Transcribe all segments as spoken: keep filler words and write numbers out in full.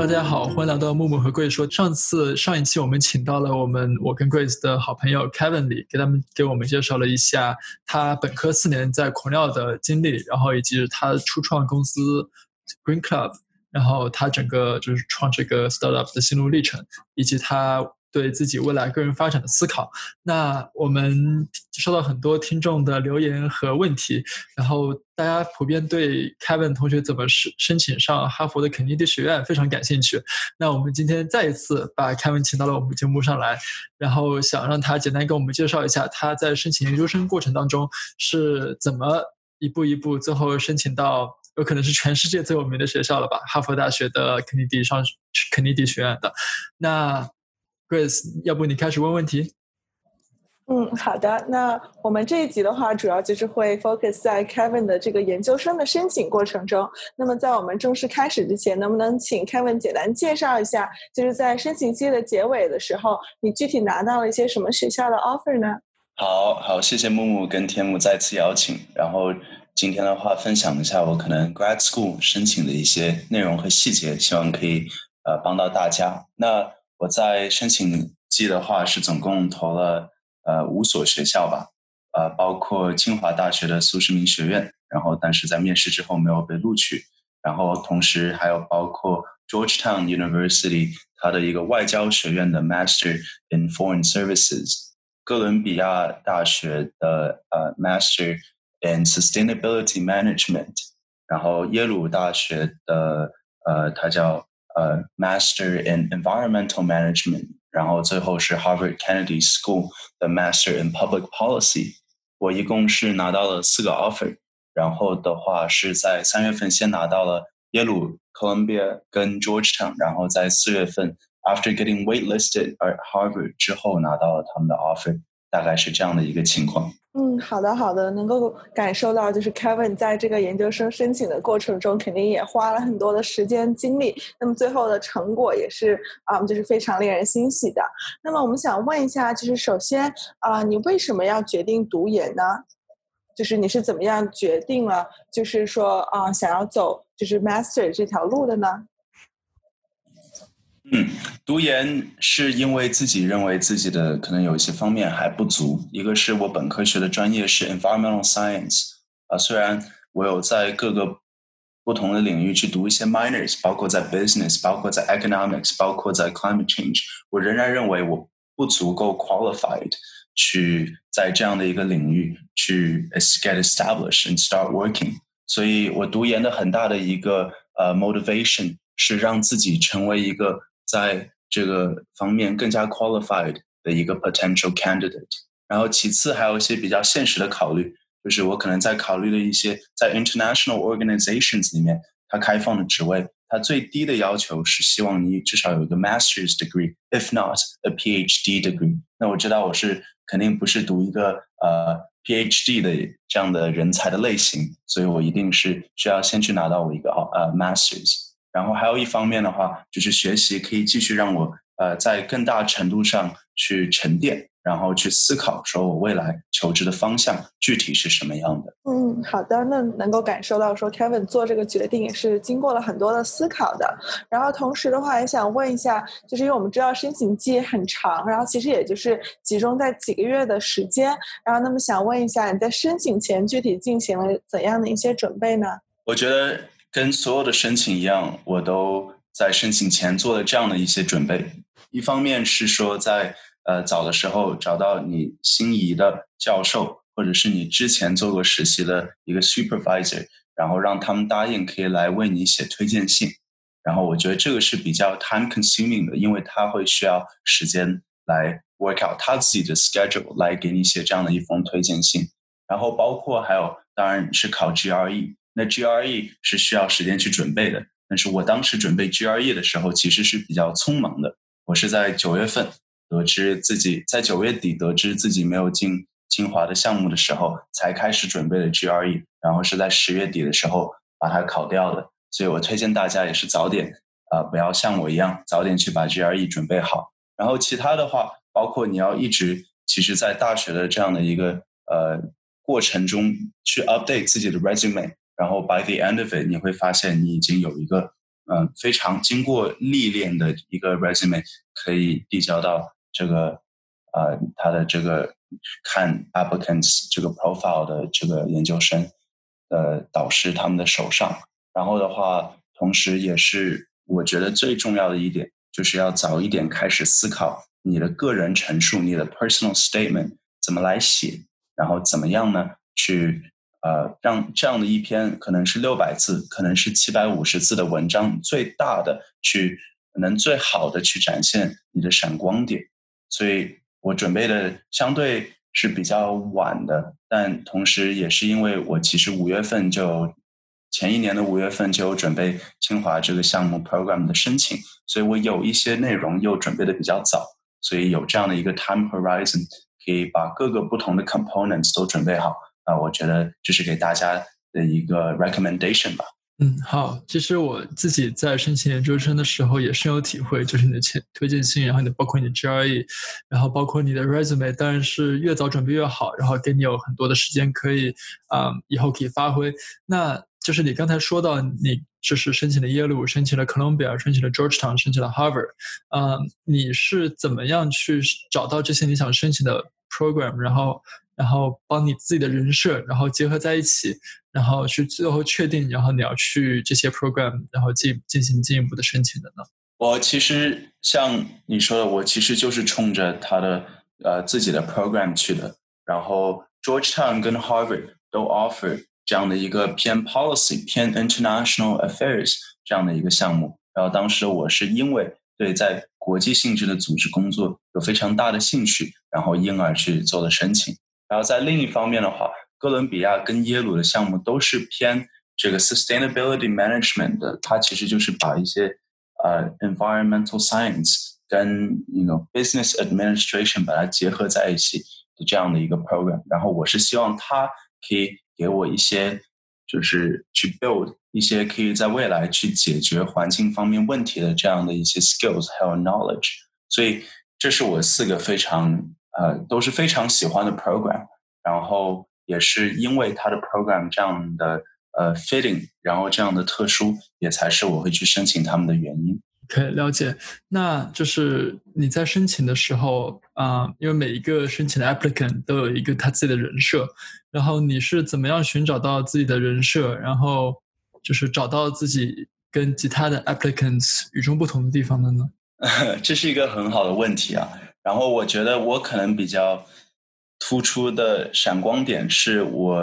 Hello， 大家好，欢迎来到木木和Grace说。上次上一期我们请到了我们我跟 Grace 的好朋友 Kevin Lee， 给他们给我们介绍了一下他本科四年在 Cornell 的经历，然后以及他初创公司 Green Club， 然后他整个就是创这个 startup 的心路历程，以及他对自己未来个人发展的思考。那我们收到很多听众的留言和问题，然后大家普遍对 Kevin 同学怎么申请上哈佛的肯尼迪学院非常感兴趣。那我们今天再一次把 Kevin 请到了我们节目上来，然后想让他简单给我们介绍一下他在申请研究生过程当中是怎么一步一步最后申请到有可能是全世界最有名的学校了吧，哈佛大学的肯尼迪上肯尼迪学院的。那Grace， 要不你开始问问题？嗯，好的。那我们这一集的话，主要就是会 focus 在 Kevin 的这个研究生的申请过程中。那么，在我们正式开始之前，能不能请 Kevin 简单介绍一下，就是在申请期的结尾的时候，你具体拿到了一些什么学校的 offer 呢？好好，谢谢木木跟天木再次邀请。然后今天的话，分享一下我可能 grad school 申请的一些内容和细节，希望可以呃帮到大家。那我在申请季的话是总共投了呃五所学校吧，呃包括清华大学的苏世民学院，然后但是在面试之后没有被录取，然后同时还有包括 Georgetown University 它的一个外交学院的 Master in Foreign Services， 哥伦比亚大学的呃 Master in Sustainability Management， 然后耶鲁大学的呃它叫呃、uh, Master in Environmental Management， 然后最后是 Harvard Kennedy School 的 Master in Public Policy。 我一共是拿到了四个 offer， 然后的话是在三月份先拿到了耶鲁、哥伦比亚跟 Georgetown， 然后在四月份 after getting waitlisted at Harvard 之后拿到了他们的 offer， 大概是这样的一个情况。嗯，好的好的，能够感受到就是 Kevin 在这个研究生申请的过程中肯定也花了很多的时间精力，那么最后的成果也是、嗯、就是非常令人欣喜的。那么我们想问一下，就是首先、呃、你为什么要决定读研呢？就是你是怎么样决定了就是说、呃、想要走就是 Master 这条路的呢？嗯，读研是因为自己认为自己的可能有一些方面还不足，一个是我本科学的专业是 Environmental Science， 啊，虽然我有在各个不同的领域去读一些 minors， 包括在 Business， 包括在 Economics， 包括在 Climate Change， 我仍然认为我不足够 qualified 去在这样的一个领域去 get established and start working， 所以我读研的很大的一个呃、uh, motivation 是让自己成为一个在这个方面更加 qualified 的一个 potential candidate。 然后其次还有一些比较现实的考虑，就是我可能在考虑的一些在 international organizations 里面它开放的职位，它最低的要求是希望你至少有一个 master's degree if not a PhD degree， 那我知道我是肯定不是读一个呃 PhD 的这样的人才的类型，所以我一定是需要先去拿到我一个呃 master's。然后还有一方面的话，就是学习可以继续让我呃在更大程度上去沉淀，然后去思考说我未来求职的方向具体是什么样的。嗯，好的，那能够感受到说 Kevin 做这个决定也是经过了很多的思考的。然后同时的话也想问一下，就是因为我们知道申请季很长，然后其实也就是集中在几个月的时间，然后那么想问一下你在申请前具体进行了怎样的一些准备呢？我觉得跟所有的申请一样，我都在申请前做了这样的一些准备。一方面是说在呃早的时候找到你心仪的教授，或者是你之前做过实习的一个 supervisor， 然后让他们答应可以来为你写推荐信。然后我觉得这个是比较 time consuming 的，因为他会需要时间来 work out 他自己的 schedule 来给你写这样的一封推荐信。然后包括还有当然是考 G R E，那 G R E 是需要时间去准备的，但是我当时准备 G R E 的时候其实是比较匆忙的。我是在九月份得知自己在九月底得知自己没有进清华的项目的时候才开始准备了 G R E， 然后是在十月底的时候把它考掉的。所以我推荐大家也是早点、呃、不要像我一样早点去把 G R E 准备好。然后其他的话包括你要一直其实在大学的这样的一个呃过程中去 update 自己的 resume，然后 by the end of it 你会发现你已经有一个呃非常经过历练的一个 resume 可以递交到这个呃他的这个看 applicants 这个 profile 的这个研究生的导师他们的手上。然后的话，同时也是我觉得最重要的一点，就是要早一点开始思考你的个人陈述，你的 personal statement 怎么来写，然后怎么样呢去呃，让这样的一篇可能是六百字，可能是七百五十字的文章，最大的去能最好的去展现你的闪光点。所以我准备的相对是比较晚的，但同时也是因为我其实五月份就前一年的五月份就有准备清华这个项目 program 的申请，所以我有一些内容又准备的比较早，所以有这样的一个 time horizon， 可以把各个不同的 components 都准备好。啊，我觉得这是给大家的一个 recommendation 吧。嗯，好，其实我自己在申请研究生的时候也深有体会，就是你的推荐信，然后你包括你的 G R E， 然后包括你的 resume， 当然是越早准备越好，然后给你有很多的时间可以，嗯，以后可以发挥。那就是你刚才说到，你就是申请了耶鲁，申请了哥伦比亚，申请了 Georgetown， 申请了 Harvard， 嗯，你是怎么样去找到这些你想申请的 program， 然后？然后帮你自己的人设，然后结合在一起，然后去最后确定，然后你要去这些 program， 然后进进行进一步的申请的呢？我其实像你说的，我其实就是冲着他的呃自己的 program 去的。然后 Georgetown 跟 Harvard 都 offer 这样的一个偏 policy 偏 international affairs 这样的一个项目。然后当时我是因为对在国际性质的组织工作有非常大的兴趣，然后因而去做的申请。然后在另一方面的话，哥伦比亚跟耶鲁的项目都是偏这个 sustainability management 的，它其实就是把一些呃、uh, environmental science 跟 you know business administration 把它结合在一起的这样的一个 program。然后我是希望它可以给我一些，就是去 build 一些可以在未来去解决环境方面问题的这样的一些 skills 还有 knowledge。所以这是我四个非常。呃，都是非常喜欢的 program， 然后也是因为它的 program 这样的呃 fitting， 然后这样的特殊，也才是我会去申请他们的原因。OK， 了解。那就是你在申请的时候啊、呃，因为每一个申请的 applicant 都有一个他自己的人设，然后你是怎么样寻找到自己的人设，然后就是找到自己跟其他的 applicants 与众不同的地方的呢？这是一个很好的问题啊。然后我觉得我可能比较突出的闪光点是我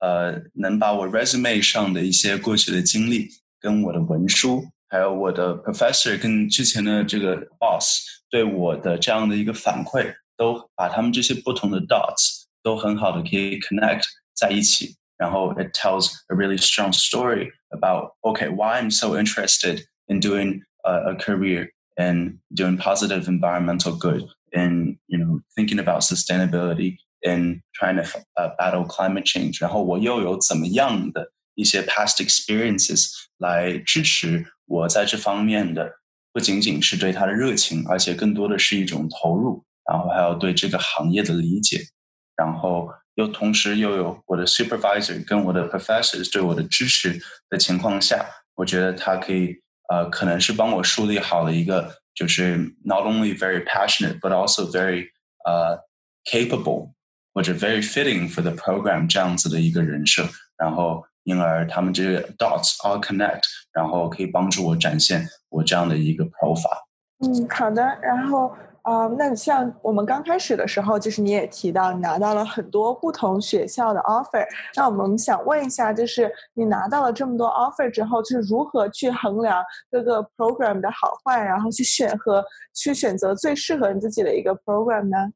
呃能把我 resume 上的一些过去的经历跟我的文书还有我的 professor 跟之前的这个 boss 对我的这样的一个反馈，都把他们这些不同的 dots 都很好的可以 connect 在一起，然后 it tells a really strong story about okay why I'm so interested in doing a, a career and doing positive environmental good, and you know, thinking about sustainability, and trying to uh, battle climate change. 然后我又有怎么样的一些 past experiences 来支持我在这方面的，不仅仅是对它的热情，而且更多的是一种投入，然后还有对这个行业的理解，然后又同时又有我的 supervisor 跟我的 professors 对我的支持的情况下，我觉得它可以呃，可能是帮我树立好了一个，就是 not only very passionate but also very 呃、uh, capable 或者 very fitting for the program 这样子的一个人设，然后因而他们这个 dots all connect， 然后可以帮助我展现我这样的一个 profile。 嗯，好的。然后呃，那像我们刚开始的时候，就是你也提到你拿到了很多不同学校的 offer， 那我们想问一下，就是你拿到了这么多 offer 之后，就是如何去衡量各个 program 的好坏，然后去选和去选择最适合你自己的一个 program 呢？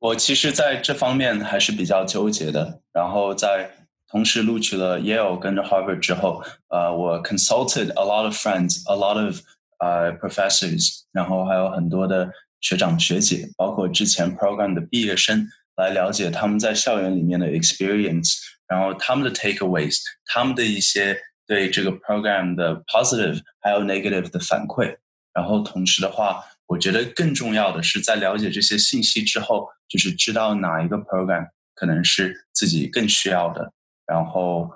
我其实在这方面还是比较纠结的，然后在同时录取了 Yale 跟着 Harvard 之后，呃，我 consulted a lot of friends, a lot of Uh, professors， 然后还有很多的学长学姐，包括之前 program 的毕业生，来了解他们在校园里面的 experience， 然后他们的 takeaways， 他们的一些对这个 program 的 positive 还有 negative 的反馈。然后同时的话，我觉得更重要的是在了解这些信息之后，就是知道哪一个 program 可能是自己更需要的，然后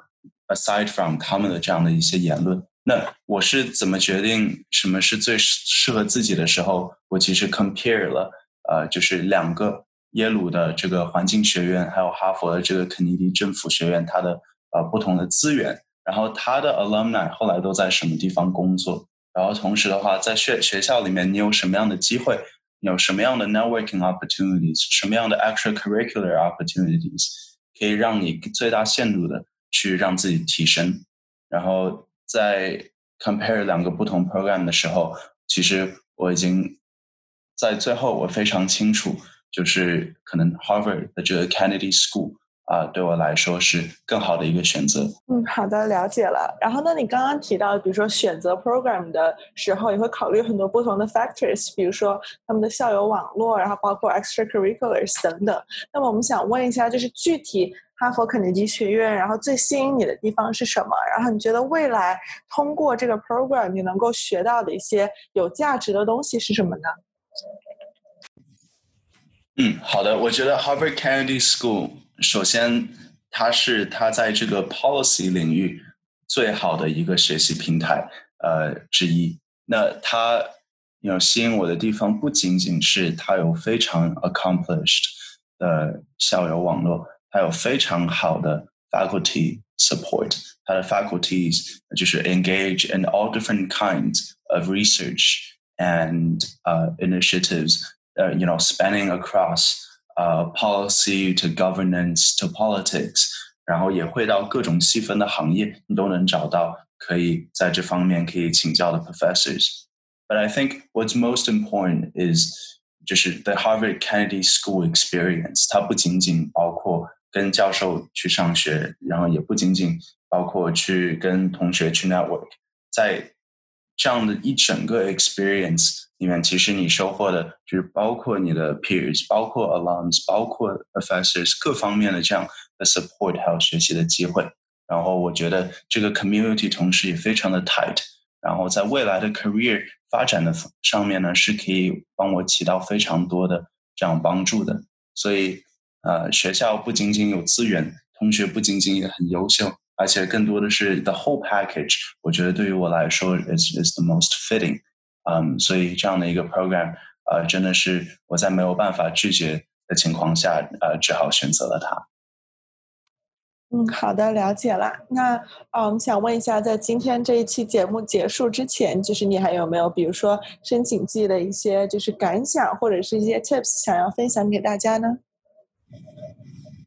aside from 他们的这样的一些言论，那我是怎么决定什么是最适合自己的时候，我其实 compare 了呃，就是两个耶鲁的这个环境学院还有哈佛的这个肯尼迪政府学院它的呃不同的资源，然后它的 alumni 后来都在什么地方工作，然后同时的话在 学, 学校里面你有什么样的机会，你有什么样的 networking opportunities， 什么样的 extracurricular opportunities 可以让你最大限度的去让自己提升。然后在 compare 两个不同 program 的时候，其实我已经在最后我非常清楚，就是可能 Harvard 的这个 Kennedy School 啊、呃，对我来说是更好的一个选择。嗯，好的，了解了。然后呢，你刚刚提到，比如说选择 program 的时候，也会考虑很多不同的 factors， 比如说他们的校友网络，然后包括 extracurriculars 等等。那么我们想问一下，就是具体哈佛肯尼迪学院，然后最吸引你的地方是什么？然后你觉得未来通过这个 program 你能够学到的一些有价值的东西是什么呢？嗯，好的，我觉得 Harvard Kennedy School 首先它是它在这个 policy 领域最好的一个学习平台呃之一。那它 you know, 吸引我的地方不仅仅是它有非常 accomplished 的校友网络，它有非常好的 faculty support， 它的 faculties 就是 engage in all different kinds of research and uh, initiatives Uh, you know, spanning across uh, policy to governance to politics， 然后也会到各种细分的行业，你都能找到可以在这方面可以请教的 professors。But I think what's most important is 就是 the Harvard Kennedy School experience， 它不仅仅包括跟教授去上学，然后也不仅仅包括去跟同学去 network， 在这样的一整个 experience里面，其实你收获的就是包括你的 peers， 包括 alums， 包括 professors 各方面的这样的 support 还有学习的机会。然后我觉得这个 community 同时也非常的 tight， 然后在未来的 career 发展的上面呢，是可以帮我起到非常多的这样帮助的。所以呃，学校不仅仅有资源，同学不仅仅也很优秀，而且更多的是 the whole package， 我觉得对于我来说 is, is the most fitting。Um, 所以这样的一个 program、呃、真的是我在没有办法拒绝的情况下、呃、只好选择了它。嗯，好的，了解了。那、呃、我们想问一下，在今天这一期节目结束之前，就是你还有没有比如说申请季的一些就是感想或者是一些 tips 想要分享给大家呢？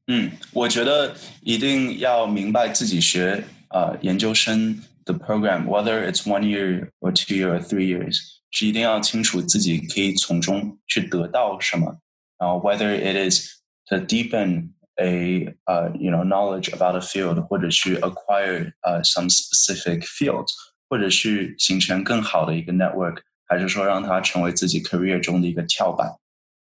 嗯，我觉得一定要明白自己学、呃、研究生the program, whether it's one year or two year or three years, 是一定要清楚自己可以从中去得到什么。然后 whether it is to deepen a uh, you know, knowledge about a field, 或者去 acquire uh, some specific fields, 或者去形成更好的一个 network, 还是说让它成为自己 career 中的一个跳板。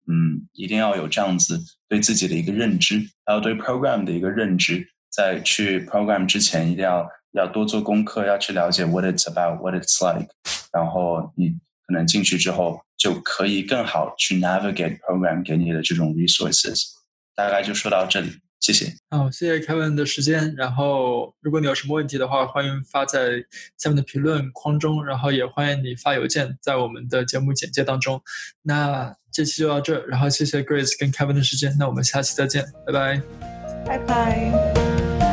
嗯，一定要有这样子对自己的一个认知，还有对 program 的一个认知。在去 program 之前一定要要多做功课，要去了解 what it's about, what it's like， 然后你可能进去之后就可以更好去 navigate program 给你的这种 resources。 大概就说到这里，谢谢。好，谢谢 Kevin 的时间。然后如果你有什么问题的话，欢迎发在下面的评论框中，然后也欢迎你发邮件在我们的节目简介当中。那这期就到这，然后谢谢 Grace 跟 Kevin 的时间，那我们下期再见，拜拜，拜拜。